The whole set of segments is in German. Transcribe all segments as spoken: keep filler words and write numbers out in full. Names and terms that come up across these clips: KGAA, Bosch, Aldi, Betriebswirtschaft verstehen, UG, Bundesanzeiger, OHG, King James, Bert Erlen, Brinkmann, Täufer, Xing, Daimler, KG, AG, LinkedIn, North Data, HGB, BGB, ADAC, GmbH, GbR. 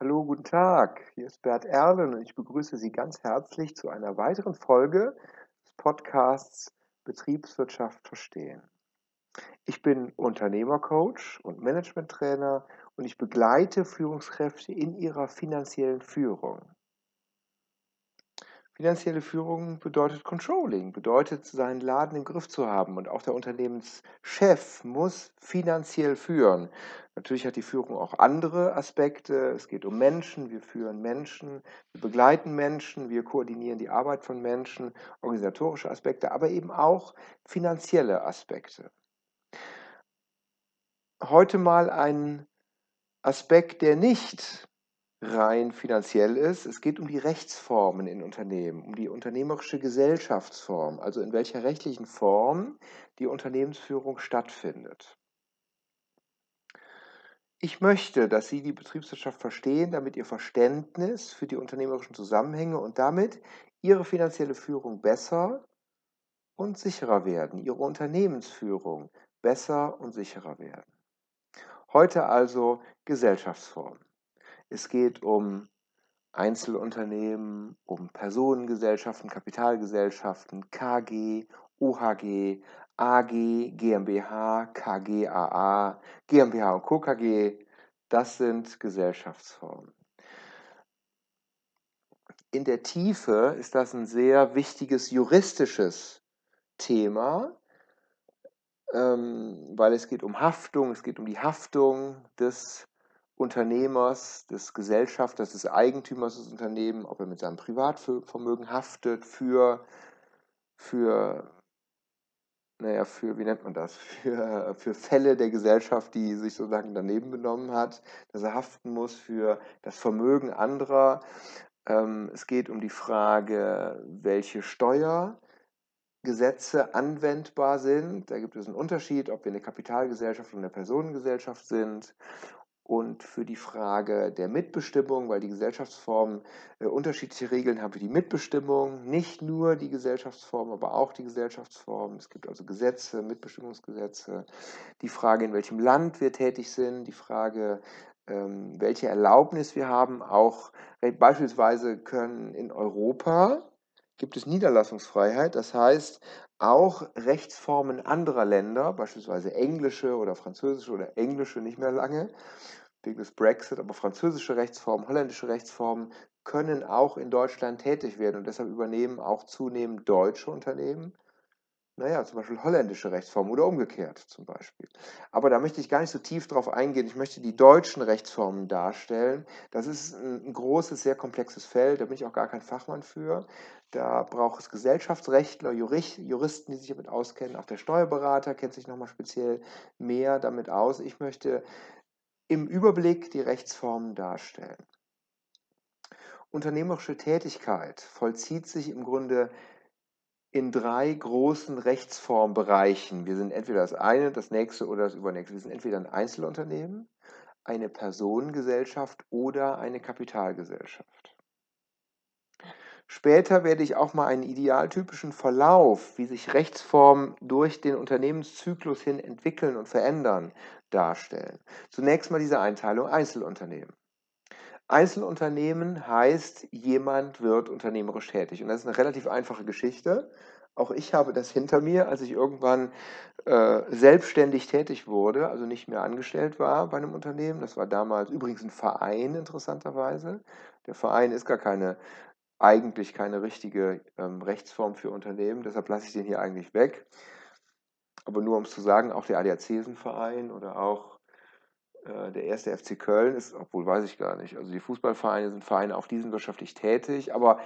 Hallo, guten Tag. Hier ist Bert Erlen und ich begrüße Sie ganz herzlich zu einer weiteren Folge des Podcasts Betriebswirtschaft verstehen. Ich bin Unternehmercoach und Managementtrainer und ich begleite Führungskräfte in ihrer finanziellen Führung. Finanzielle Führung bedeutet Controlling, bedeutet seinen Laden im Griff zu haben, und auch der Unternehmenschef muss finanziell führen. Natürlich hat die Führung auch andere Aspekte. Es geht um Menschen, wir führen Menschen, wir begleiten Menschen, wir koordinieren die Arbeit von Menschen, organisatorische Aspekte, aber eben auch finanzielle Aspekte. Heute mal ein Aspekt, der nicht rein finanziell ist. Es geht um die Rechtsformen in Unternehmen, um die unternehmerische Gesellschaftsform, also in welcher rechtlichen Form die Unternehmensführung stattfindet. Ich möchte, dass Sie die Betriebswirtschaft verstehen, damit Ihr Verständnis für die unternehmerischen Zusammenhänge und damit Ihre finanzielle Führung besser und sicherer werden, Ihre Unternehmensführung besser und sicherer werden. Heute also Gesellschaftsformen. Es geht um Einzelunternehmen, um Personengesellschaften, Kapitalgesellschaften, K G, O H G, A G, GmbH, K G A A, GmbH und Co. K G. Das sind Gesellschaftsformen. In der Tiefe ist das ein sehr wichtiges juristisches Thema, weil es geht um Haftung, es geht um die Haftung des Unternehmers, des Gesellschafters, des Eigentümers des Unternehmens, ob er mit seinem Privatvermögen haftet für, für, naja, für, wie nennt man das, für, für Fälle der Gesellschaft, die sich sozusagen daneben benommen hat, dass er haften muss für das Vermögen anderer. Ähm, es geht um die Frage, welche Steuer Gesetze anwendbar sind. Da gibt es einen Unterschied, ob wir eine Kapitalgesellschaft oder eine Personengesellschaft sind. Und für die Frage der Mitbestimmung, weil die Gesellschaftsformen äh, unterschiedliche Regeln haben für die Mitbestimmung, nicht nur die Gesellschaftsform, aber auch die Gesellschaftsform. Es gibt also Gesetze, Mitbestimmungsgesetze, die Frage, in welchem Land wir tätig sind, die Frage, ähm, welche Erlaubnis wir haben. Auch äh, beispielsweise können in Europa, gibt es Niederlassungsfreiheit, das heißt, auch Rechtsformen anderer Länder, beispielsweise englische oder französische oder englische nicht mehr lange, wegen des Brexit, aber französische Rechtsformen, holländische Rechtsformen können auch in Deutschland tätig werden, und deshalb übernehmen auch zunehmend deutsche Unternehmen, naja, zum Beispiel holländische Rechtsformen oder umgekehrt zum Beispiel. Aber da möchte ich gar nicht so tief drauf eingehen. Ich möchte die deutschen Rechtsformen darstellen. Das ist ein großes, sehr komplexes Feld. Da bin ich auch gar kein Fachmann für. Da braucht es Gesellschaftsrechtler, Juristen, die sich damit auskennen. Auch der Steuerberater kennt sich nochmal speziell mehr damit aus. Ich möchte im Überblick die Rechtsformen darstellen. Unternehmerische Tätigkeit vollzieht sich im Grunde in drei großen Rechtsformbereichen. Wir sind entweder das eine, das nächste oder das übernächste. Wir sind entweder ein Einzelunternehmen, eine Personengesellschaft oder eine Kapitalgesellschaft. Später werde ich auch mal einen idealtypischen Verlauf, wie sich Rechtsformen durch den Unternehmenszyklus hin entwickeln und verändern, darstellen. Zunächst mal diese Einteilung Einzelunternehmen. Einzelunternehmen heißt, jemand wird unternehmerisch tätig. Und das ist eine relativ einfache Geschichte. Auch ich habe das hinter mir, als ich irgendwann äh, selbstständig tätig wurde, also nicht mehr angestellt war bei einem Unternehmen. Das war damals übrigens ein Verein, interessanterweise. Der Verein ist gar keine, eigentlich keine richtige ähm, Rechtsform für Unternehmen. Deshalb lasse ich den hier eigentlich weg. Aber nur um es zu sagen, auch der A D A C ist ein Verein oder auch der erste F C Köln ist, obwohl weiß ich gar nicht, also die Fußballvereine sind Vereine, auch die sind wirtschaftlich tätig, aber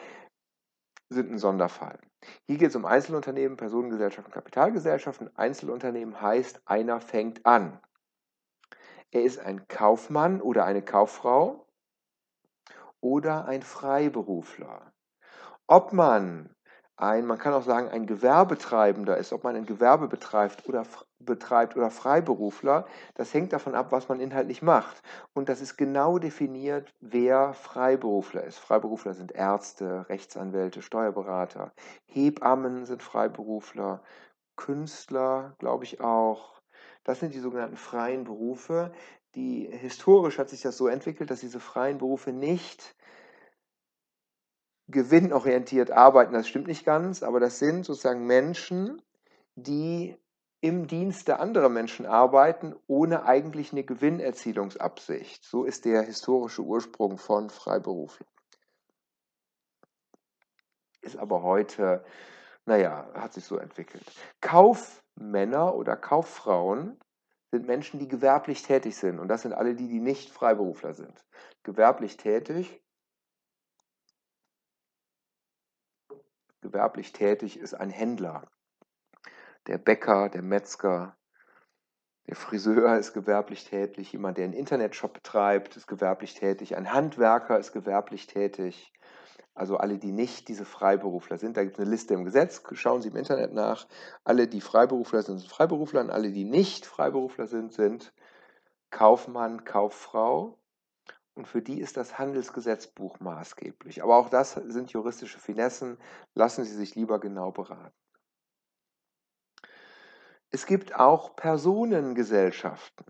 sind ein Sonderfall. Hier geht es um Einzelunternehmen, Personengesellschaften, Kapitalgesellschaften. Einzelunternehmen heißt, einer fängt an. Er ist ein Kaufmann oder eine Kauffrau oder ein Freiberufler. Ob man ein, man kann auch sagen, ein Gewerbetreibender ist, ob man ein Gewerbe betreibt oder betreibt oder Freiberufler, das hängt davon ab, was man inhaltlich macht. Und das ist genau definiert, wer Freiberufler ist. Freiberufler sind Ärzte, Rechtsanwälte, Steuerberater, Hebammen sind Freiberufler, Künstler, glaube ich auch. Das sind die sogenannten freien Berufe, die historisch hat sich das so entwickelt, dass diese freien Berufe nicht gewinnorientiert arbeiten. Das stimmt nicht ganz, aber das sind sozusagen Menschen, die im Dienste anderer Menschen arbeiten, ohne eigentlich eine Gewinnerzielungsabsicht. So ist der historische Ursprung von Freiberuflern. Ist aber heute, naja, hat sich so entwickelt. Kaufmänner oder Kauffrauen sind Menschen, die gewerblich tätig sind. Und das sind alle die, die nicht Freiberufler sind. Gewerblich tätig. Gewerblich tätig ist ein Händler. Der Bäcker, der Metzger, der Friseur ist gewerblich tätig. Jemand, der einen Internetshop betreibt, ist gewerblich tätig. Ein Handwerker ist gewerblich tätig. Also alle, die nicht diese Freiberufler sind. Da gibt es eine Liste im Gesetz, schauen Sie im Internet nach. Alle, die Freiberufler sind, sind Freiberufler. Und alle, die nicht Freiberufler sind, sind Kaufmann, Kauffrau. Und für die ist das Handelsgesetzbuch maßgeblich. Aber auch das sind juristische Finessen. Lassen Sie sich lieber genau beraten. Es gibt auch Personengesellschaften.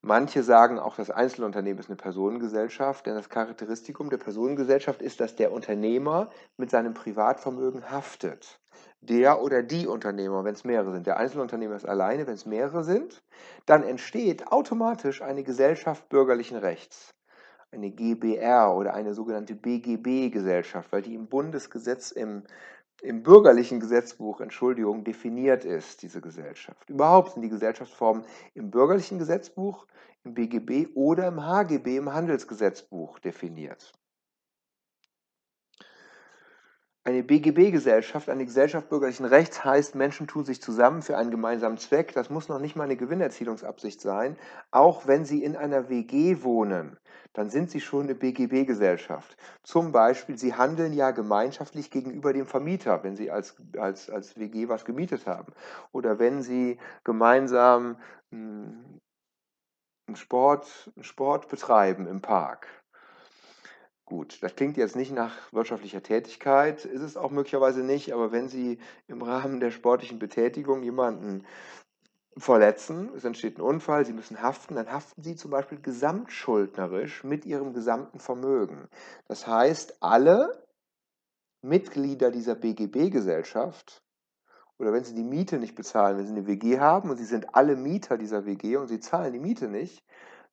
Manche sagen auch, das Einzelunternehmen ist eine Personengesellschaft, denn das Charakteristikum der Personengesellschaft ist, dass der Unternehmer mit seinem Privatvermögen haftet. Der oder die Unternehmer, wenn es mehrere sind. Der Einzelunternehmer ist alleine, wenn es mehrere sind. Dann entsteht automatisch eine Gesellschaft bürgerlichen Rechts. Eine GbR oder eine sogenannte B G B-Gesellschaft, weil die im Bundesgesetz, im Im bürgerlichen Gesetzbuch, Entschuldigung, definiert ist diese Gesellschaft. Überhaupt sind die Gesellschaftsformen im bürgerlichen Gesetzbuch, im B G B oder im H G B, im Handelsgesetzbuch definiert. Eine B G B-Gesellschaft, eine Gesellschaft bürgerlichen Rechts heißt, Menschen tun sich zusammen für einen gemeinsamen Zweck. Das muss noch nicht mal eine Gewinnerzielungsabsicht sein. Auch wenn sie in einer W G wohnen, dann sind sie schon eine B G B-Gesellschaft. Zum Beispiel, sie handeln ja gemeinschaftlich gegenüber dem Vermieter, wenn sie als, als, als W G was gemietet haben. Oder wenn sie gemeinsam einen Sport, einen Sport betreiben im Park. Gut, das klingt jetzt nicht nach wirtschaftlicher Tätigkeit, ist es auch möglicherweise nicht, aber wenn Sie im Rahmen der sportlichen Betätigung jemanden verletzen, es entsteht ein Unfall, Sie müssen haften, dann haften Sie zum Beispiel gesamtschuldnerisch mit Ihrem gesamten Vermögen. Das heißt, alle Mitglieder dieser B G B-Gesellschaft, oder wenn Sie die Miete nicht bezahlen, wenn Sie eine W G haben und Sie sind alle Mieter dieser W G und Sie zahlen die Miete nicht,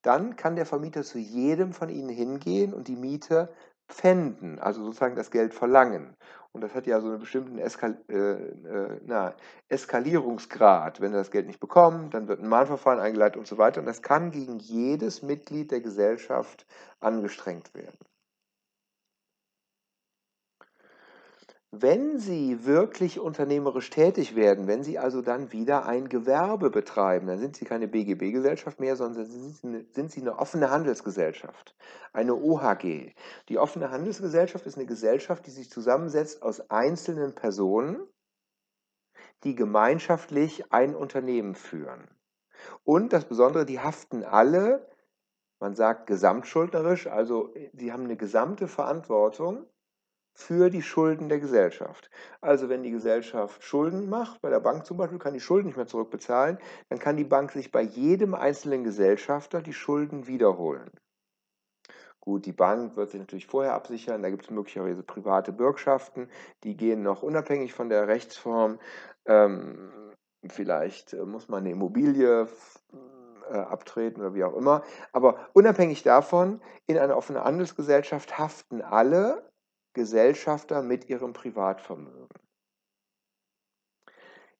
dann kann der Vermieter zu jedem von Ihnen hingehen und die Miete pfänden, also sozusagen das Geld verlangen. Und das hat ja so einen bestimmten Eskal äh, äh, na, Eskalierungsgrad. Wenn er das Geld nicht bekommt, dann wird ein Mahnverfahren eingeleitet und so weiter. Und das kann gegen jedes Mitglied der Gesellschaft angestrengt werden. Wenn Sie wirklich unternehmerisch tätig werden, wenn Sie also dann wieder ein Gewerbe betreiben, dann sind Sie keine B G B-Gesellschaft mehr, sondern sind Sie eine offene Handelsgesellschaft, eine O H G. Die offene Handelsgesellschaft ist eine Gesellschaft, die sich zusammensetzt aus einzelnen Personen, die gemeinschaftlich ein Unternehmen führen. Und das Besondere, die haften alle, man sagt gesamtschuldnerisch, also sie haben eine gesamte Verantwortung für die Schulden der Gesellschaft. Also wenn die Gesellschaft Schulden macht, bei der Bank zum Beispiel, kann die Schulden nicht mehr zurückbezahlen, dann kann die Bank sich bei jedem einzelnen Gesellschafter die Schulden wiederholen. Gut, die Bank wird sich natürlich vorher absichern, da gibt es möglicherweise private Bürgschaften, die gehen noch unabhängig von der Rechtsform. Ähm, vielleicht muss man eine Immobilie abtreten oder wie auch immer. Aber unabhängig davon, in einer offenen Handelsgesellschaft haften alle Gesellschafter mit ihrem Privatvermögen.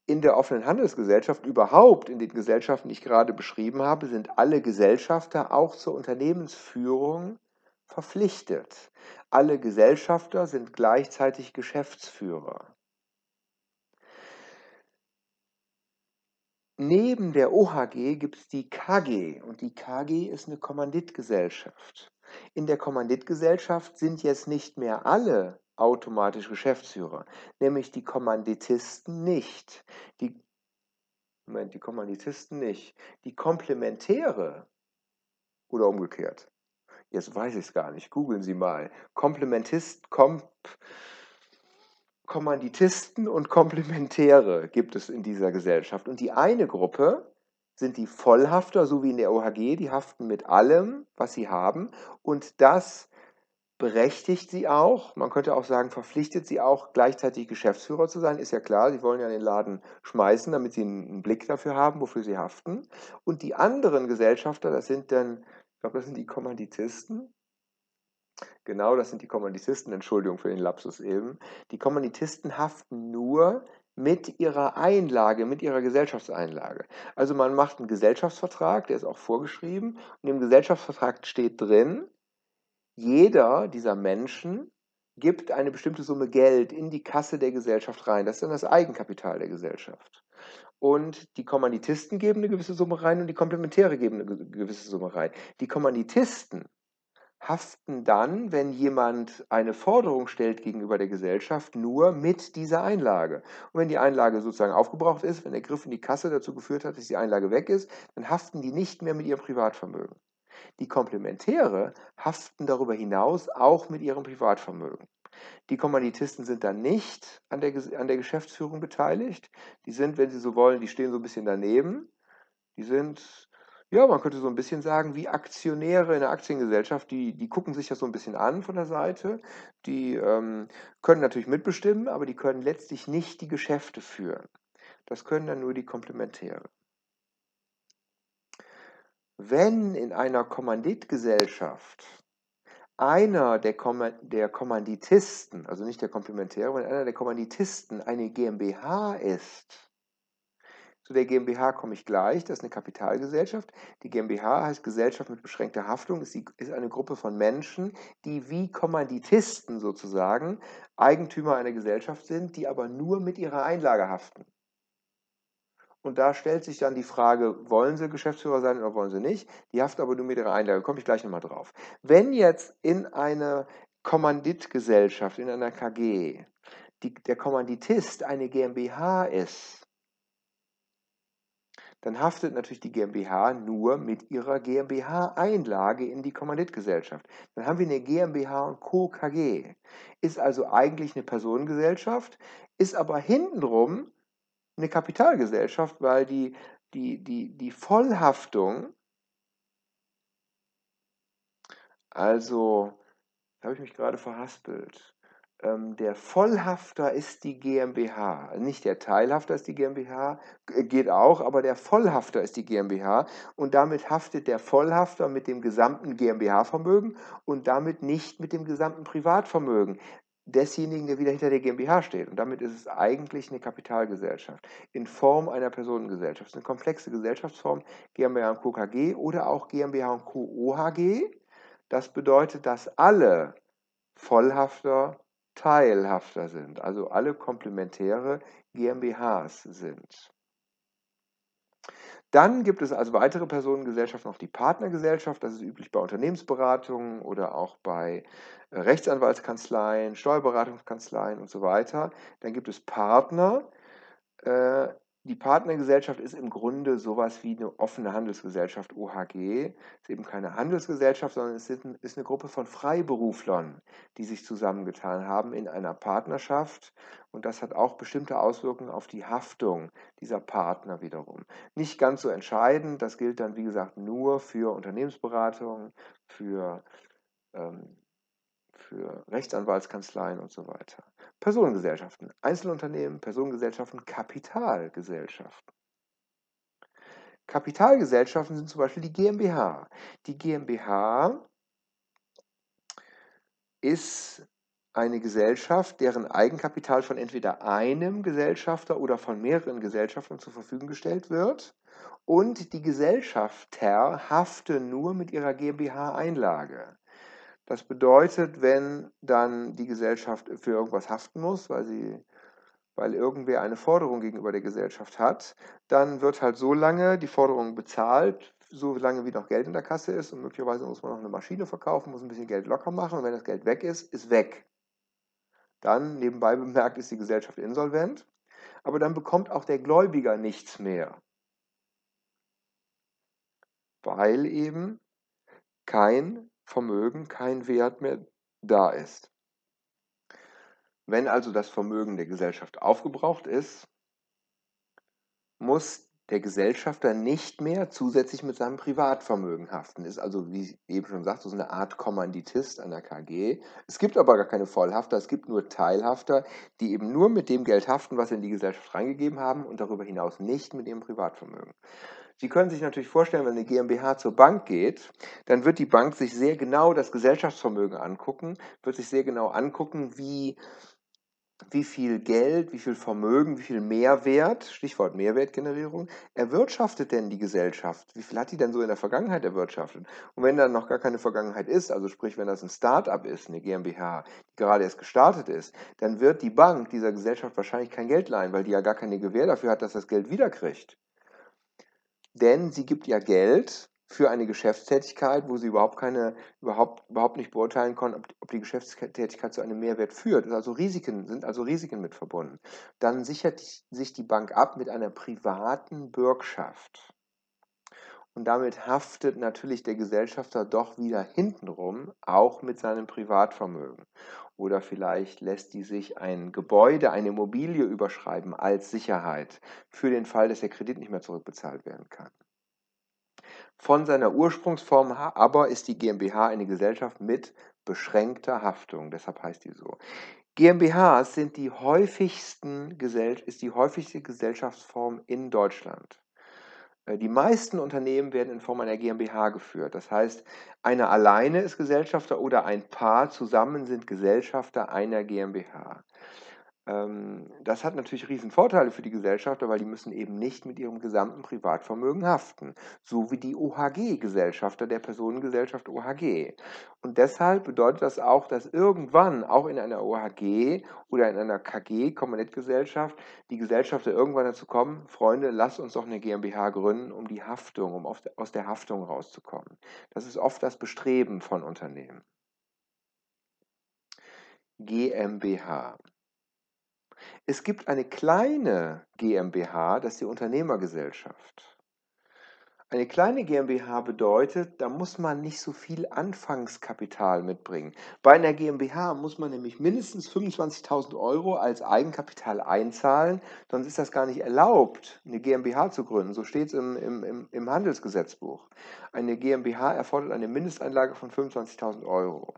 In der offenen Handelsgesellschaft, überhaupt in den Gesellschaften, die ich gerade beschrieben habe, sind alle Gesellschafter auch zur Unternehmensführung verpflichtet. Alle Gesellschafter sind gleichzeitig Geschäftsführer. Neben der O H G gibt es die K G und die K G ist eine Kommanditgesellschaft. In der Kommanditgesellschaft sind jetzt nicht mehr alle automatisch Geschäftsführer, nämlich die Kommanditisten nicht. Die, Moment, die Kommanditisten nicht. Die Komplementäre oder umgekehrt. Jetzt weiß ich es gar nicht. Googeln Sie mal. Komplementist, Komp, Kommanditisten und Komplementäre gibt es in dieser Gesellschaft. Und die eine Gruppe sind die Vollhafter, so wie in der O H G, die haften mit allem, was sie haben, und das berechtigt sie auch, man könnte auch sagen, verpflichtet sie auch, gleichzeitig Geschäftsführer zu sein, ist ja klar, sie wollen ja den Laden schmeißen, damit sie einen Blick dafür haben, wofür sie haften. Und die anderen Gesellschafter, das sind dann, ich glaube, das sind die Kommanditisten, genau, das sind die Kommanditisten, Entschuldigung für den Lapsus eben, die Kommanditisten haften nur mit ihrer Einlage, mit ihrer Gesellschaftseinlage. Also man macht einen Gesellschaftsvertrag, der ist auch vorgeschrieben, und im Gesellschaftsvertrag steht drin, jeder dieser Menschen gibt eine bestimmte Summe Geld in die Kasse der Gesellschaft rein. Das ist dann das Eigenkapital der Gesellschaft. Und die Kommanditisten geben eine gewisse Summe rein und die Komplementäre geben eine gewisse Summe rein. Die Kommanditisten haften dann, wenn jemand eine Forderung stellt gegenüber der Gesellschaft, nur mit dieser Einlage. Und wenn die Einlage sozusagen aufgebraucht ist, wenn der Griff in die Kasse dazu geführt hat, dass die Einlage weg ist, dann haften die nicht mehr mit ihrem Privatvermögen. Die Komplementäre haften darüber hinaus auch mit ihrem Privatvermögen. Die Kommanditisten sind dann nicht an der, an der Geschäftsführung beteiligt. Die sind, wenn sie so wollen, die stehen so ein bisschen daneben. Die sind, ja, man könnte so ein bisschen sagen, wie Aktionäre in der Aktiengesellschaft, die, die gucken sich das so ein bisschen an von der Seite. Die ähm, können natürlich mitbestimmen, aber die können letztlich nicht die Geschäfte führen. Das können dann nur die Komplementäre. Wenn in einer Kommanditgesellschaft einer der, Komm- der Kommanditisten, also nicht der Komplementäre, wenn einer der Kommanditisten eine GmbH ist, zu der GmbH komme ich gleich, das ist eine Kapitalgesellschaft. Die GmbH heißt Gesellschaft mit beschränkter Haftung, ist, die, ist eine Gruppe von Menschen, die wie Kommanditisten sozusagen Eigentümer einer Gesellschaft sind, die aber nur mit ihrer Einlage haften. Und da stellt sich dann die Frage, wollen sie Geschäftsführer sein oder wollen sie nicht? Die haften aber nur mit ihrer Einlage, komme ich gleich nochmal drauf. Wenn jetzt in einer Kommanditgesellschaft, in einer K G, die, der Kommanditist eine GmbH ist, dann haftet natürlich die GmbH nur mit ihrer GmbH-Einlage in die Kommanditgesellschaft. Dann haben wir eine GmbH und Co. K G. Ist also eigentlich eine Personengesellschaft, ist aber hintenrum eine Kapitalgesellschaft, weil die, die, die, die Vollhaftung, also, da habe ich mich gerade verhaspelt, ähm, der Vollhafter ist die GmbH, nicht der Teilhafter ist die GmbH, geht auch, aber der Vollhafter ist die GmbH und damit haftet der Vollhafter mit dem gesamten GmbH-Vermögen und damit nicht mit dem gesamten Privatvermögen desjenigen, der wieder hinter der GmbH steht. Und damit ist es eigentlich eine Kapitalgesellschaft in Form einer Personengesellschaft. Eine komplexe Gesellschaftsform, GmbH und Co. K G oder auch GmbH und Co. O H G. Das bedeutet, dass alle Vollhafter Teilhafter sind, also alle Komplementäre GmbHs sind. Dann gibt es als weitere Personengesellschaften noch die Partnergesellschaft, das ist üblich bei Unternehmensberatungen oder auch bei Rechtsanwaltskanzleien, Steuerberatungskanzleien und so weiter. Dann gibt es Partner. Die Partnergesellschaft ist im Grunde sowas wie eine offene Handelsgesellschaft, O H G. Ist eben keine Handelsgesellschaft, sondern es ist eine Gruppe von Freiberuflern, die sich zusammengetan haben in einer Partnerschaft. Und das hat auch bestimmte Auswirkungen auf die Haftung dieser Partner wiederum. Nicht ganz so entscheidend, das gilt dann, wie gesagt, nur für Unternehmensberatungen, für, ähm, für Rechtsanwaltskanzleien und so weiter. Personengesellschaften, Einzelunternehmen, Personengesellschaften, Kapitalgesellschaften. Kapitalgesellschaften sind zum Beispiel die GmbH. Die GmbH ist eine Gesellschaft, deren Eigenkapital von entweder einem Gesellschafter oder von mehreren Gesellschaftern zur Verfügung gestellt wird und die Gesellschafter haften nur mit ihrer GmbH-Einlage. Das bedeutet, wenn dann die Gesellschaft für irgendwas haften muss, weil sie, weil irgendwer eine Forderung gegenüber der Gesellschaft hat, dann wird halt so lange die Forderung bezahlt, so lange wie noch Geld in der Kasse ist und möglicherweise muss man noch eine Maschine verkaufen, muss ein bisschen Geld locker machen und wenn das Geld weg ist, ist weg. Dann, nebenbei bemerkt, ist die Gesellschaft insolvent, aber dann bekommt auch der Gläubiger nichts mehr, weil eben kein Vermögen, kein Wert mehr da ist. Wenn also das Vermögen der Gesellschaft aufgebraucht ist, muss der Gesellschafter nicht mehr zusätzlich mit seinem Privatvermögen haften. Ist also, wie ich eben schon sagte, so eine Art Kommanditist an der K G. Es gibt aber gar keine Vollhafter, es gibt nur Teilhafter, die eben nur mit dem Geld haften, was sie in die Gesellschaft reingegeben haben und darüber hinaus nicht mit ihrem Privatvermögen. Sie können sich natürlich vorstellen, wenn eine GmbH zur Bank geht, dann wird die Bank sich sehr genau das Gesellschaftsvermögen angucken, wird sich sehr genau angucken, wie... wie viel Geld, wie viel Vermögen, wie viel Mehrwert, Stichwort Mehrwertgenerierung, erwirtschaftet denn die Gesellschaft? Wie viel hat die denn so in der Vergangenheit erwirtschaftet? Und wenn dann noch gar keine Vergangenheit ist, also sprich, wenn das ein Start-up ist, eine GmbH, die gerade erst gestartet ist, dann wird die Bank dieser Gesellschaft wahrscheinlich kein Geld leihen, weil die ja gar keine Gewähr dafür hat, dass das Geld wiederkriegt. Denn sie gibt ja Geld für eine Geschäftstätigkeit, wo sie überhaupt keine, überhaupt, überhaupt nicht beurteilen können, ob, ob die Geschäftstätigkeit zu einem Mehrwert führt. Das sind also Risiken, sind also Risiken mit verbunden. Dann sichert sich die Bank ab mit einer privaten Bürgschaft. Und damit haftet natürlich der Gesellschafter doch wieder hintenrum, auch mit seinem Privatvermögen. Oder vielleicht lässt die sich ein Gebäude, eine Immobilie überschreiben als Sicherheit für den Fall, dass der Kredit nicht mehr zurückbezahlt werden kann. Von seiner Ursprungsform aber ist die GmbH eine Gesellschaft mit beschränkter Haftung, deshalb heißt die so. GmbHs sind die häufigsten Gesell- ist die häufigste Gesellschaftsform in Deutschland. Die meisten Unternehmen werden in Form einer GmbH geführt. Das heißt, einer alleine ist Gesellschafter oder ein Paar zusammen sind Gesellschafter einer GmbH. Das hat natürlich riesen Vorteile für die Gesellschafter, weil die müssen eben nicht mit ihrem gesamten Privatvermögen haften. So wie die O H G-Gesellschafter der Personengesellschaft O H G. Und deshalb bedeutet das auch, dass irgendwann auch in einer O H G oder in einer K G-Kommandettgesellschaft die Gesellschafter irgendwann dazu kommen, Freunde, lasst uns doch eine GmbH gründen, um die Haftung, um aus der Haftung rauszukommen. Das ist oft das Bestreben von Unternehmen. GmbH. Es gibt eine kleine GmbH, das ist die Unternehmergesellschaft. Eine kleine GmbH bedeutet, da muss man nicht so viel Anfangskapital mitbringen. Bei einer GmbH muss man nämlich mindestens fünfundzwanzigtausend Euro als Eigenkapital einzahlen, sonst ist das gar nicht erlaubt, eine GmbH zu gründen. So steht es im, im, im Handelsgesetzbuch. Eine GmbH erfordert eine Mindesteinlage von fünfundzwanzigtausend Euro.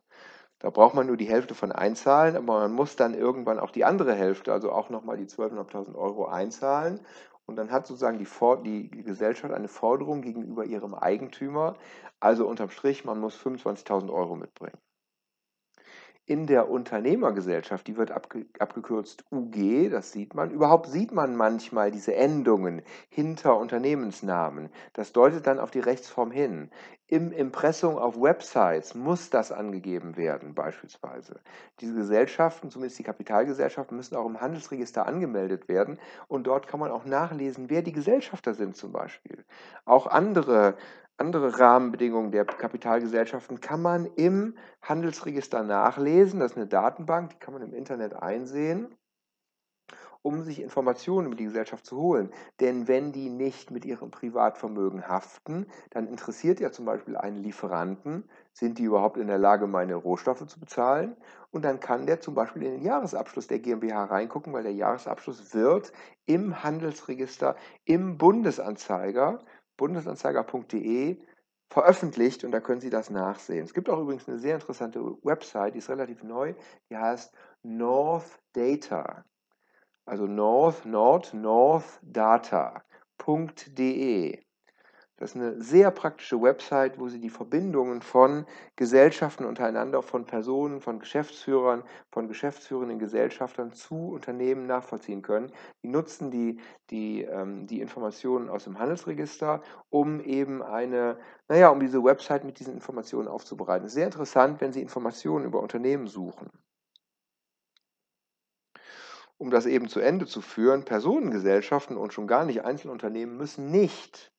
Da braucht man nur die Hälfte von einzahlen, aber man muss dann irgendwann auch die andere Hälfte, also auch nochmal die zwölftausendfünfhundert Euro einzahlen. Und dann hat sozusagen die, For- die Gesellschaft eine Forderung gegenüber ihrem Eigentümer. Also unterm Strich, man muss fünfundzwanzigtausend Euro mitbringen. In der Unternehmergesellschaft, die wird abge- abgekürzt U G, das sieht man. Überhaupt sieht man manchmal diese Endungen hinter Unternehmensnamen. Das deutet dann auf die Rechtsform hin. Im Impressum auf Websites muss das angegeben werden, beispielsweise. Diese Gesellschaften, zumindest die Kapitalgesellschaften, müssen auch im Handelsregister angemeldet werden. Und dort kann man auch nachlesen, wer die Gesellschafter sind zum Beispiel. Auch andere Andere Rahmenbedingungen der Kapitalgesellschaften kann man im Handelsregister nachlesen. Das ist eine Datenbank, die kann man im Internet einsehen, um sich Informationen über die Gesellschaft zu holen. Denn wenn die nicht mit ihrem Privatvermögen haften, dann interessiert ja zum Beispiel einen Lieferanten, sind die überhaupt in der Lage, meine Rohstoffe zu bezahlen? Und dann kann der zum Beispiel in den Jahresabschluss der GmbH reingucken, weil der Jahresabschluss wird im Handelsregister, im Bundesanzeiger, bundesanzeiger punkt de veröffentlicht und da können Sie das nachsehen. Es gibt auch übrigens eine sehr interessante Website, die ist relativ neu, die heißt North Data, also North, Nord, North Data punkt de. Das ist eine sehr praktische Website, wo Sie die Verbindungen von Gesellschaften untereinander, von Personen, von Geschäftsführern, von geschäftsführenden Gesellschaftern zu Unternehmen nachvollziehen können. Die nutzen die, die, ähm, die Informationen aus dem Handelsregister, um eben eine, naja, um diese Website mit diesen Informationen aufzubereiten. Sehr interessant, wenn Sie Informationen über Unternehmen suchen. Um das eben zu Ende zu führen, Personengesellschaften und schon gar nicht Einzelunternehmen müssen nicht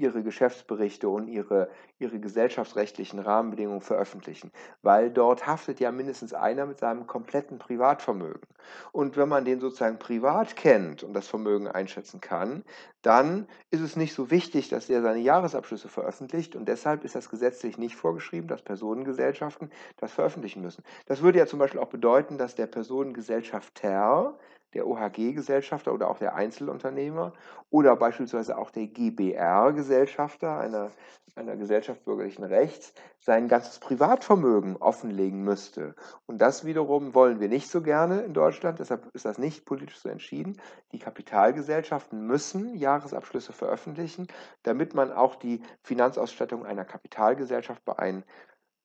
ihre Geschäftsberichte und ihre, ihre gesellschaftsrechtlichen Rahmenbedingungen veröffentlichen, weil dort haftet ja mindestens einer mit seinem kompletten Privatvermögen. Und wenn man den sozusagen privat kennt und das Vermögen einschätzen kann, dann ist es nicht so wichtig, dass der seine Jahresabschlüsse veröffentlicht und deshalb ist das gesetzlich nicht vorgeschrieben, dass Personengesellschaften das veröffentlichen müssen. Das würde ja zum Beispiel auch bedeuten, dass der Personengesellschafter der O H G-Gesellschafter oder auch der Einzelunternehmer oder beispielsweise auch der G b R-Gesellschafter einer, einer Gesellschaft bürgerlichen Rechts sein ganzes Privatvermögen offenlegen müsste. Und das wiederum wollen wir nicht so gerne in Deutschland, deshalb ist das nicht politisch so entschieden. Die Kapitalgesellschaften müssen Jahresabschlüsse veröffentlichen, damit man auch die Finanzausstattung einer Kapitalgesellschaft beein,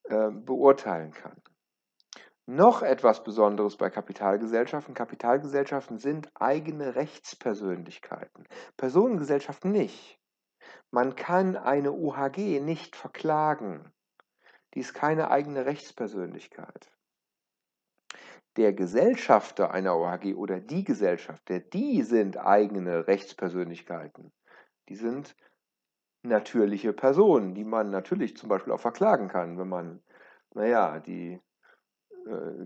äh, beurteilen kann. Noch etwas Besonderes bei Kapitalgesellschaften. Kapitalgesellschaften sind eigene Rechtspersönlichkeiten. Personengesellschaften nicht. Man kann eine O H G nicht verklagen. Die ist keine eigene Rechtspersönlichkeit. Der Gesellschafter einer O H G oder die Gesellschafter, die sind eigene Rechtspersönlichkeiten. Die sind natürliche Personen, die man natürlich zum Beispiel auch verklagen kann, wenn man, naja, die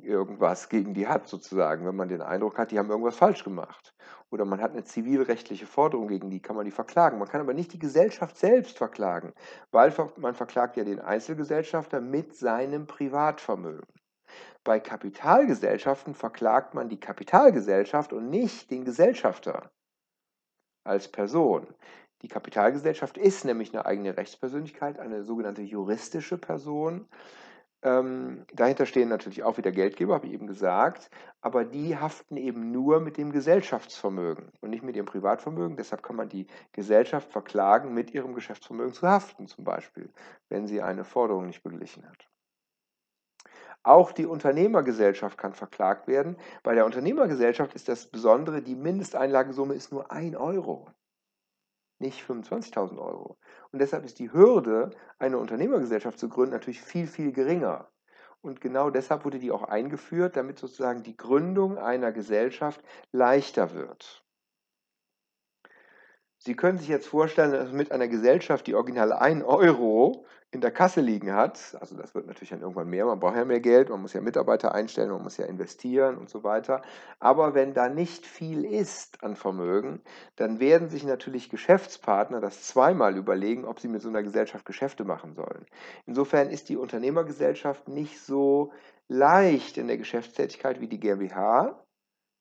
irgendwas gegen die hat, sozusagen, wenn man den Eindruck hat, die haben irgendwas falsch gemacht. Oder man hat eine zivilrechtliche Forderung gegen die, kann man die verklagen. Man kann aber nicht die Gesellschaft selbst verklagen, weil man verklagt ja den Einzelgesellschafter mit seinem Privatvermögen. Bei Kapitalgesellschaften verklagt man die Kapitalgesellschaft und nicht den Gesellschafter als Person. Die Kapitalgesellschaft ist nämlich eine eigene Rechtspersönlichkeit, eine sogenannte juristische Person. Ähm, dahinter stehen natürlich auch wieder Geldgeber, habe ich eben gesagt, aber die haften eben nur mit dem Gesellschaftsvermögen und nicht mit ihrem Privatvermögen. Deshalb kann man die Gesellschaft verklagen, mit ihrem Geschäftsvermögen zu haften, zum Beispiel, wenn sie eine Forderung nicht beglichen hat. Auch die Unternehmergesellschaft kann verklagt werden. Bei der Unternehmergesellschaft ist das Besondere, die Mindesteinlagensumme ist nur ein Euro. Nicht fünfundzwanzigtausend Euro. Und deshalb ist die Hürde, eine Unternehmergesellschaft zu gründen, natürlich viel, viel geringer. Und genau deshalb wurde die auch eingeführt, damit sozusagen die Gründung einer Gesellschaft leichter wird. Sie können sich jetzt vorstellen, dass mit einer Gesellschaft, die original ein Euro in der Kasse liegen hat, also das wird natürlich dann irgendwann mehr, man braucht ja mehr Geld, man muss ja Mitarbeiter einstellen, man muss ja investieren und so weiter. Aber wenn da nicht viel ist an Vermögen, dann werden sich natürlich Geschäftspartner das zweimal überlegen, ob sie mit so einer Gesellschaft Geschäfte machen sollen. Insofern ist die Unternehmergesellschaft nicht so leicht in der Geschäftstätigkeit wie die GmbH.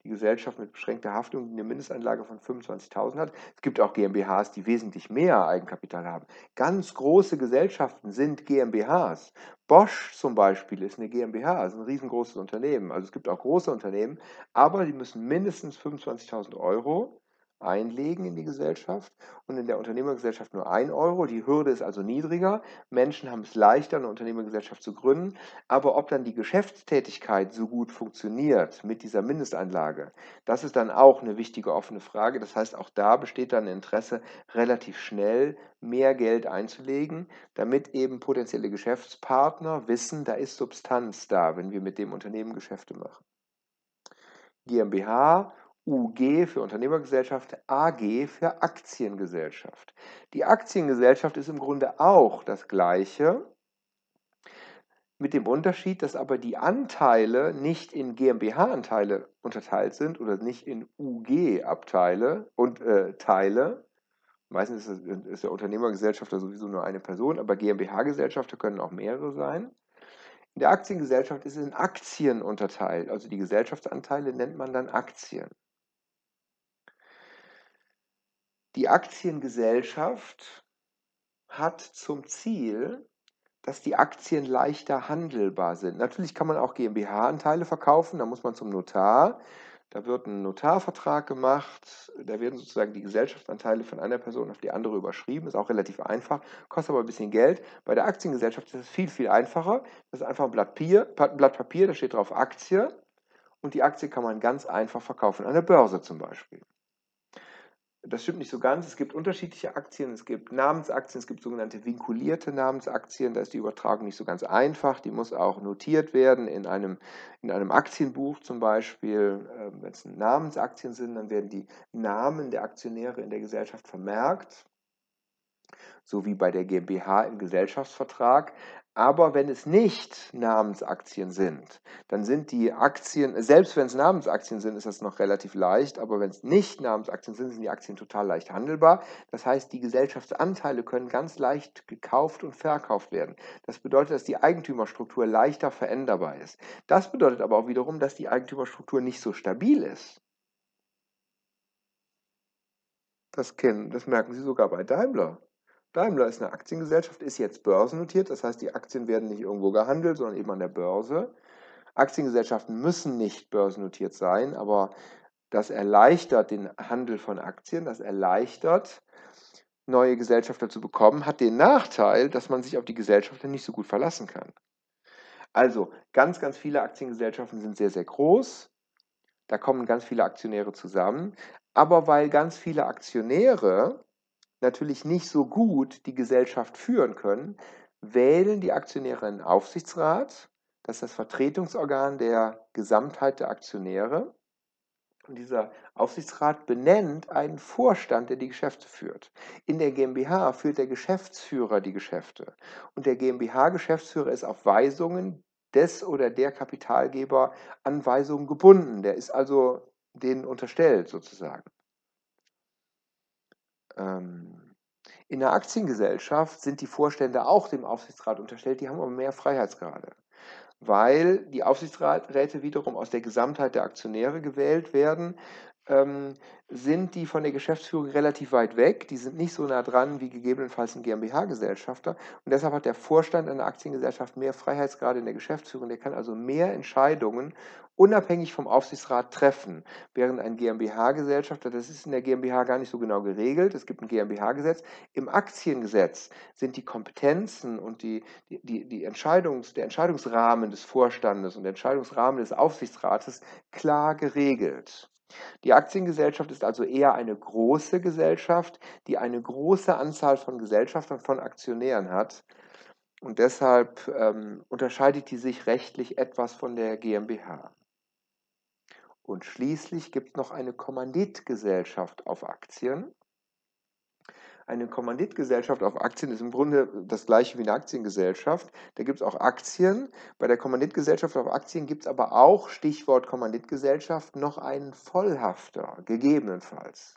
Die Gesellschaft mit beschränkter Haftung, die eine Mindestanlage von fünfundzwanzigtausend hat. Es gibt auch G m b Hs, die wesentlich mehr Eigenkapital haben. Ganz große Gesellschaften sind G m b Hs. Bosch zum Beispiel ist eine G m b H, ist ein riesengroßes Unternehmen. Also es gibt auch große Unternehmen, aber die müssen mindestens fünfundzwanzigtausend Euro einlegen in die Gesellschaft und in der Unternehmergesellschaft nur ein Euro. Die Hürde ist also niedriger. Menschen haben es leichter, eine Unternehmergesellschaft zu gründen. Aber ob dann die Geschäftstätigkeit so gut funktioniert mit dieser Mindestanlage, das ist dann auch eine wichtige offene Frage. Das heißt, auch da besteht dann Interesse, relativ schnell mehr Geld einzulegen, damit eben potenzielle Geschäftspartner wissen, da ist Substanz da, wenn wir mit dem Unternehmen Geschäfte machen. GmbH, U G für Unternehmergesellschaft, A G für Aktiengesellschaft. Die Aktiengesellschaft ist im Grunde auch das Gleiche, mit dem Unterschied, dass aber die Anteile nicht in G m b H-Anteile unterteilt sind oder nicht in U G-Abteile und äh, Teile. Meistens ist, das, ist der Unternehmergesellschafter sowieso nur eine Person, aber G m b H-Gesellschafter können auch mehrere sein. In der Aktiengesellschaft ist es in Aktien unterteilt, also die Gesellschaftsanteile nennt man dann Aktien. Die Aktiengesellschaft hat zum Ziel, dass die Aktien leichter handelbar sind. Natürlich kann man auch G m b H-Anteile verkaufen, da muss man zum Notar. Da wird ein Notarvertrag gemacht, da werden sozusagen die Gesellschaftsanteile von einer Person auf die andere überschrieben, ist auch relativ einfach, kostet aber ein bisschen Geld. Bei der Aktiengesellschaft ist es viel, viel einfacher. Das ist einfach ein Blatt Papier, Blatt Papier, da steht drauf Aktie und die Aktie kann man ganz einfach verkaufen, an der Börse zum Beispiel. Das stimmt nicht so ganz. Es gibt unterschiedliche Aktien, es gibt Namensaktien, es gibt sogenannte vinkulierte Namensaktien. Da ist die Übertragung nicht so ganz einfach. Die muss auch notiert werden in einem, in einem Aktienbuch zum Beispiel. Wenn es Namensaktien sind, dann werden die Namen der Aktionäre in der Gesellschaft vermerkt. So wie bei der GmbH im Gesellschaftsvertrag. Aber wenn es nicht Namensaktien sind, dann sind die Aktien, selbst wenn es Namensaktien sind, ist das noch relativ leicht, aber wenn es nicht Namensaktien sind, sind die Aktien total leicht handelbar. Das heißt, die Gesellschaftsanteile können ganz leicht gekauft und verkauft werden. Das bedeutet, dass die Eigentümerstruktur leichter veränderbar ist. Das bedeutet aber auch wiederum, dass die Eigentümerstruktur nicht so stabil ist. das kennen, das merken Sie sogar bei Daimler. Daimler ist eine Aktiengesellschaft, ist jetzt börsennotiert, das heißt, die Aktien werden nicht irgendwo gehandelt, sondern eben an der Börse. Aktiengesellschaften müssen nicht börsennotiert sein, aber das erleichtert den Handel von Aktien, das erleichtert, neue Gesellschafter zu bekommen, hat den Nachteil, dass man sich auf die Gesellschafter nicht so gut verlassen kann. Also ganz, ganz viele Aktiengesellschaften sind sehr, sehr groß, da kommen ganz viele Aktionäre zusammen, aber weil ganz viele Aktionäre natürlich nicht so gut die Gesellschaft führen können, wählen die Aktionäre einen Aufsichtsrat, das ist das Vertretungsorgan der Gesamtheit der Aktionäre. Und dieser Aufsichtsrat benennt einen Vorstand, der die Geschäfte führt. In der GmbH führt der Geschäftsführer die Geschäfte. Und der GmbH-Geschäftsführer ist auf Weisungen des oder der Kapitalgeber an Weisungen gebunden. Der ist also denen unterstellt sozusagen. In der Aktiengesellschaft sind die Vorstände auch dem Aufsichtsrat unterstellt, die haben aber mehr Freiheitsgrade, weil die Aufsichtsräte wiederum aus der Gesamtheit der Aktionäre gewählt werden, ähm, sind die von der Geschäftsführung relativ weit weg, die sind nicht so nah dran wie gegebenenfalls ein GmbH-Gesellschafter und deshalb hat der Vorstand einer Aktiengesellschaft mehr Freiheitsgrade in der Geschäftsführung, der kann also mehr Entscheidungen unabhängig vom Aufsichtsrat treffen, während ein GmbH-Gesellschafter, das ist in der GmbH gar nicht so genau geregelt, es gibt ein GmbH-Gesetz, im Aktiengesetz sind die Kompetenzen und die, die, die Entscheidungs, der Entscheidungsrahmen des Vorstandes und der Entscheidungsrahmen des Aufsichtsrates klar geregelt. Die Aktiengesellschaft ist also eher eine große Gesellschaft, die eine große Anzahl von Gesellschaftern, von Aktionären hat. Und deshalb ähm, unterscheidet die sich rechtlich etwas von der GmbH. Und schließlich gibt es noch eine Kommanditgesellschaft auf Aktien. Eine Kommanditgesellschaft auf Aktien ist im Grunde das gleiche wie eine Aktiengesellschaft. Da gibt es auch Aktien. Bei der Kommanditgesellschaft auf Aktien gibt es aber auch, Stichwort Kommanditgesellschaft, noch einen Vollhafter, gegebenenfalls.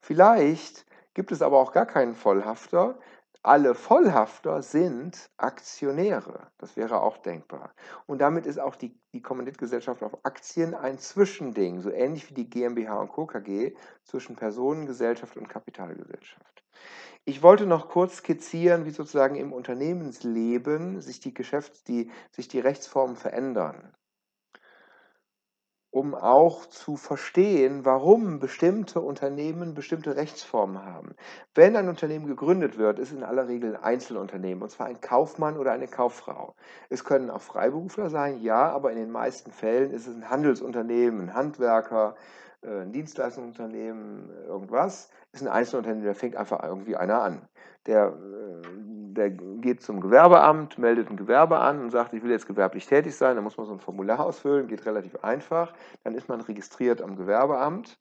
Vielleicht gibt es aber auch gar keinen Vollhafter. Alle Vollhafter sind Aktionäre. Das wäre auch denkbar. Und damit ist auch die, die Kommanditgesellschaft auf Aktien ein Zwischending, so ähnlich wie die GmbH und Co. K G, zwischen Personengesellschaft und Kapitalgesellschaft. Ich wollte noch kurz skizzieren, wie sozusagen im Unternehmensleben sich die, Geschäfts-, die, sich die Rechtsformen verändern, um auch zu verstehen, warum bestimmte Unternehmen bestimmte Rechtsformen haben. Wenn ein Unternehmen gegründet wird, ist in aller Regel ein Einzelunternehmen, und zwar ein Kaufmann oder eine Kauffrau. Es können auch Freiberufler sein, ja, aber in den meisten Fällen ist es ein Handelsunternehmen, ein Handwerker, ein Dienstleistungsunternehmen, irgendwas. Ist ein Einzelunternehmen, der fängt einfach irgendwie einer an. Der, der geht zum Gewerbeamt, meldet ein Gewerbe an und sagt, ich will jetzt gewerblich tätig sein. Da muss man so ein Formular ausfüllen, geht relativ einfach. Dann ist man registriert am Gewerbeamt.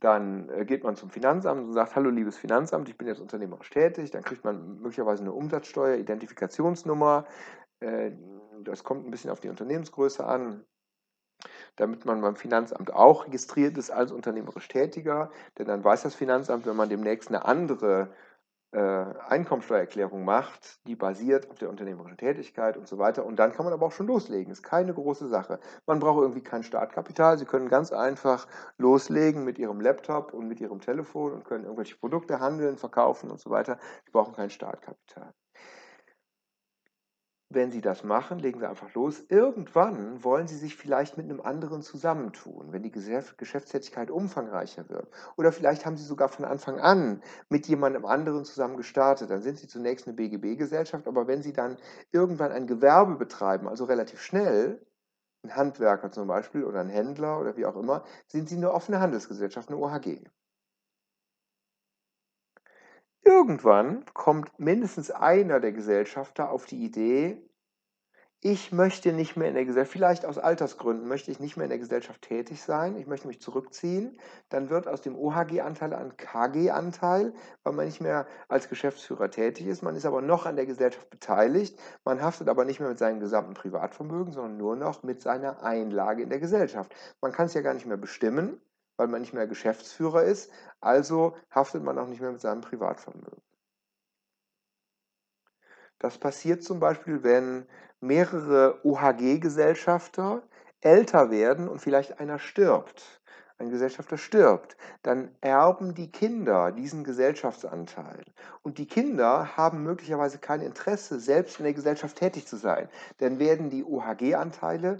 Dann geht man zum Finanzamt und sagt, hallo liebes Finanzamt, ich bin jetzt unternehmerisch tätig. Dann kriegt man möglicherweise eine Umsatzsteuer, Identifikationsnummer. Das kommt ein bisschen auf die Unternehmensgröße an, damit man beim Finanzamt auch registriert ist als unternehmerisch Tätiger, denn dann weiß das Finanzamt, wenn man demnächst eine andere äh, Einkommensteuererklärung macht, die basiert auf der unternehmerischen Tätigkeit und so weiter. Und dann kann man aber auch schon loslegen, ist keine große Sache. Man braucht irgendwie kein Startkapital, Sie können ganz einfach loslegen mit Ihrem Laptop und mit Ihrem Telefon und können irgendwelche Produkte handeln, verkaufen und so weiter. Sie brauchen kein Startkapital. Wenn Sie das machen, legen Sie einfach los. Irgendwann wollen Sie sich vielleicht mit einem anderen zusammentun, wenn die Geschäftstätigkeit umfangreicher wird. Oder vielleicht haben Sie sogar von Anfang an mit jemandem anderen zusammen gestartet. Dann sind Sie zunächst eine B G B-Gesellschaft, aber wenn Sie dann irgendwann ein Gewerbe betreiben, also relativ schnell, ein Handwerker zum Beispiel oder ein Händler oder wie auch immer, sind Sie eine offene Handelsgesellschaft, eine O H G. Irgendwann kommt mindestens einer der Gesellschafter auf die Idee, ich möchte nicht mehr in der Gesellschaft, vielleicht aus Altersgründen möchte ich nicht mehr in der Gesellschaft tätig sein, ich möchte mich zurückziehen, dann wird aus dem O H G-Anteil ein K G-Anteil, weil man nicht mehr als Geschäftsführer tätig ist, man ist aber noch an der Gesellschaft beteiligt, man haftet aber nicht mehr mit seinem gesamten Privatvermögen, sondern nur noch mit seiner Einlage in der Gesellschaft. Man kann es ja gar nicht mehr bestimmen, weil man nicht mehr Geschäftsführer ist, also haftet man auch nicht mehr mit seinem Privatvermögen. Das passiert zum Beispiel, wenn mehrere O H G-Gesellschafter älter werden und vielleicht einer stirbt. ein Gesellschafter stirbt, dann erben die Kinder diesen Gesellschaftsanteil. Und die Kinder haben möglicherweise kein Interesse, selbst in der Gesellschaft tätig zu sein. Dann werden die O H G-Anteile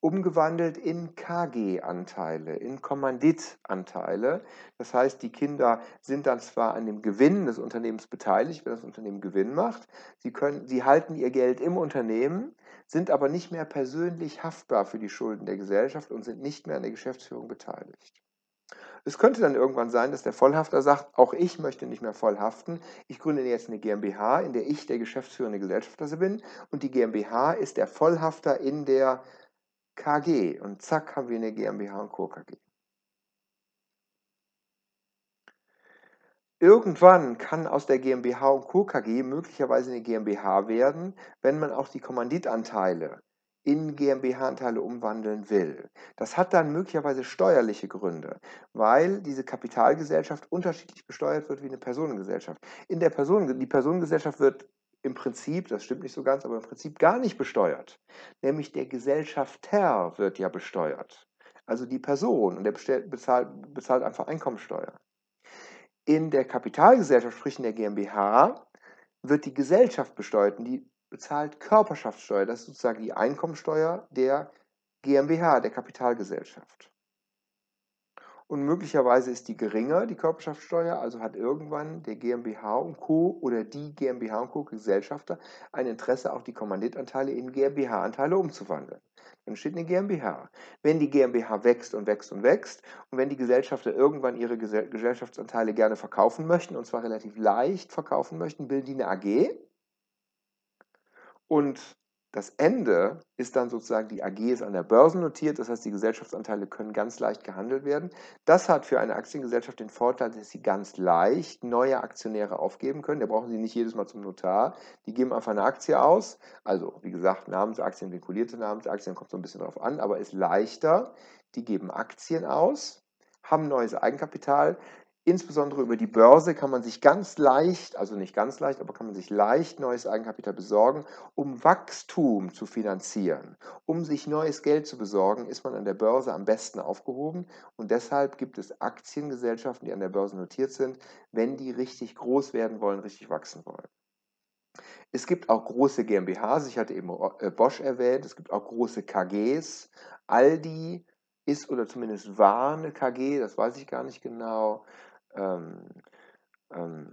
umgewandelt in K G-Anteile, in Kommanditanteile. Das heißt, die Kinder sind dann zwar an dem Gewinn des Unternehmens beteiligt, wenn das Unternehmen Gewinn macht, sie, können, sie halten ihr Geld im Unternehmen, sind aber nicht mehr persönlich haftbar für die Schulden der Gesellschaft und sind nicht mehr an der Geschäftsführung beteiligt. Es könnte dann irgendwann sein, dass der Vollhafter sagt, auch ich möchte nicht mehr voll haften, ich gründe jetzt eine GmbH, in der ich der geschäftsführende Gesellschafter bin und die GmbH ist der Vollhafter in der K G und zack haben wir eine GmbH und Co. K G. Irgendwann kann aus der GmbH und Co. K G möglicherweise eine GmbH werden, wenn man auch die Kommanditanteile in GmbH-Anteile umwandeln will. Das hat dann möglicherweise steuerliche Gründe, weil diese Kapitalgesellschaft unterschiedlich besteuert wird wie eine Personengesellschaft. In der Person, die Personengesellschaft wird im Prinzip, das stimmt nicht so ganz, aber im Prinzip gar nicht besteuert. Nämlich der Gesellschafter wird ja besteuert. Also die Person, und der bezahlt, bezahlt einfach Einkommensteuer. In der Kapitalgesellschaft, sprich in der GmbH, wird die Gesellschaft besteuert und die bezahlt Körperschaftssteuer. Das ist sozusagen die Einkommensteuer der GmbH, der Kapitalgesellschaft. Und möglicherweise ist die geringer, die Körperschaftssteuer, also hat irgendwann der GmbH und Co. oder die GmbH und Co. Gesellschafter ein Interesse, auch die Kommanditanteile in GmbH-Anteile umzuwandeln. Dann steht eine GmbH. Wenn die GmbH wächst und wächst und wächst und wenn die Gesellschafter irgendwann ihre Gesellschaftsanteile gerne verkaufen möchten, und zwar relativ leicht verkaufen möchten, bilden die eine A G. Und das Ende ist dann sozusagen, die A G ist an der Börse notiert, das heißt, die Gesellschaftsanteile können ganz leicht gehandelt werden. Das hat für eine Aktiengesellschaft den Vorteil, dass sie ganz leicht neue Aktionäre aufgeben können. Da brauchen sie nicht jedes Mal zum Notar. Die geben einfach eine Aktie aus. Also, wie gesagt, Namensaktien, vinkulierte Namensaktien, kommt so ein bisschen drauf an, aber ist leichter. Die geben Aktien aus, haben neues Eigenkapital. Insbesondere über die Börse kann man sich ganz leicht, also nicht ganz leicht, aber kann man sich leicht neues Eigenkapital besorgen, um Wachstum zu finanzieren. Um sich neues Geld zu besorgen, ist man an der Börse am besten aufgehoben und deshalb gibt es Aktiengesellschaften, die an der Börse notiert sind, wenn die richtig groß werden wollen, richtig wachsen wollen. Es gibt auch große GmbHs, ich hatte eben Bosch erwähnt, es gibt auch große K Gs, Aldi ist oder zumindest war eine K G, das weiß ich gar nicht genau. Ähm, ähm,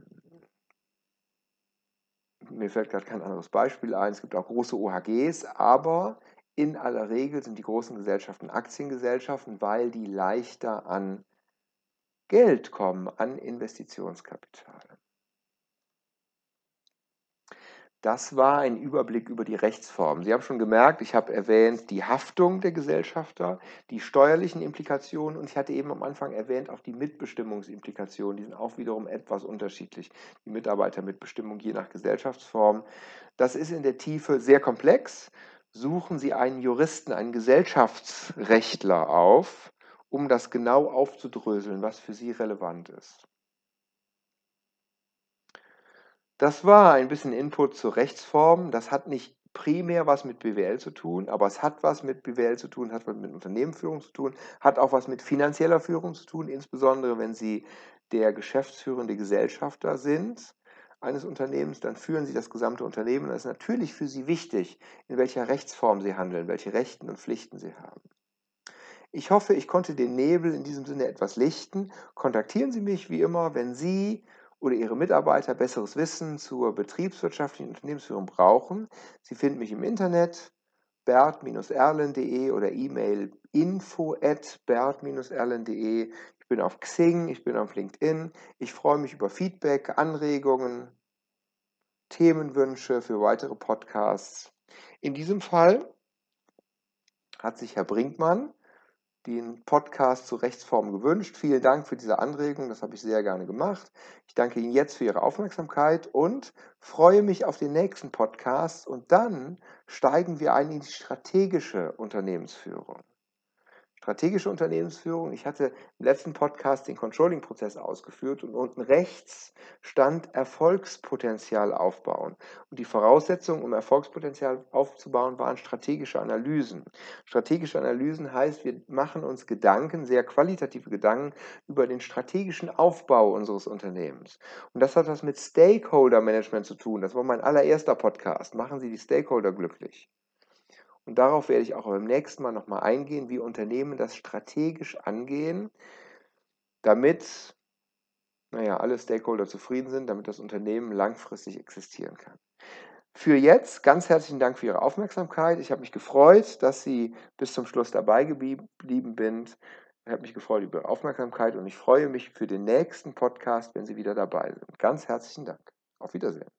mir fällt gerade kein anderes Beispiel ein. Es gibt auch große O H Gs, aber in aller Regel sind die großen Gesellschaften Aktiengesellschaften, weil die leichter an Geld kommen, an Investitionskapital. Das war ein Überblick über die Rechtsformen. Sie haben schon gemerkt, ich habe erwähnt die Haftung der Gesellschafter, die steuerlichen Implikationen und ich hatte eben am Anfang erwähnt auch die Mitbestimmungsimplikationen. Die sind auch wiederum etwas unterschiedlich. Die Mitarbeitermitbestimmung je nach Gesellschaftsform. Das ist in der Tiefe sehr komplex. Suchen Sie einen Juristen, einen Gesellschaftsrechtler auf, um das genau aufzudröseln, was für Sie relevant ist. Das war ein bisschen Input zur Rechtsform. Das hat nicht primär was mit B W L zu tun, aber es hat was mit B W L zu tun, hat was mit Unternehmensführung zu tun, hat auch was mit finanzieller Führung zu tun, insbesondere wenn Sie der geschäftsführende Gesellschafter sind eines Unternehmens, dann führen Sie das gesamte Unternehmen. Das ist natürlich für Sie wichtig, in welcher Rechtsform Sie handeln, welche Rechten und Pflichten Sie haben. Ich hoffe, ich konnte den Nebel in diesem Sinne etwas lichten. Kontaktieren Sie mich wie immer, wenn Sie oder Ihre Mitarbeiter besseres Wissen zur betriebswirtschaftlichen Unternehmensführung brauchen. Sie finden mich im Internet, bert erlen punkt de oder E-Mail info at bert erlen punkt de. Ich bin auf Xing, ich bin auf LinkedIn. Ich freue mich über Feedback, Anregungen, Themenwünsche für weitere Podcasts. In diesem Fall hat sich Herr Brinkmann den Podcast zur Rechtsform gewünscht. Vielen Dank für diese Anregung, das habe ich sehr gerne gemacht. Ich danke Ihnen jetzt für Ihre Aufmerksamkeit und freue mich auf den nächsten Podcast und dann steigen wir ein in die strategische Unternehmensführung. strategische Unternehmensführung. Ich hatte im letzten Podcast den Controlling-Prozess ausgeführt und unten rechts stand Erfolgspotenzial aufbauen. Und die Voraussetzungen, um Erfolgspotenzial aufzubauen, waren strategische Analysen. Strategische Analysen heißt, wir machen uns Gedanken, sehr qualitative Gedanken über den strategischen Aufbau unseres Unternehmens. Und das hat was mit Stakeholder-Management zu tun. Das war mein allererster Podcast. Machen Sie die Stakeholder glücklich. Und darauf werde ich auch beim nächsten Mal nochmal eingehen, wie Unternehmen das strategisch angehen, damit naja, alle Stakeholder zufrieden sind, damit das Unternehmen langfristig existieren kann. Für jetzt ganz herzlichen Dank für Ihre Aufmerksamkeit. Ich habe mich gefreut, dass Sie bis zum Schluss dabei geblieben sind. Ich habe mich gefreut über Ihre Aufmerksamkeit und ich freue mich für den nächsten Podcast, wenn Sie wieder dabei sind. Ganz herzlichen Dank. Auf Wiedersehen.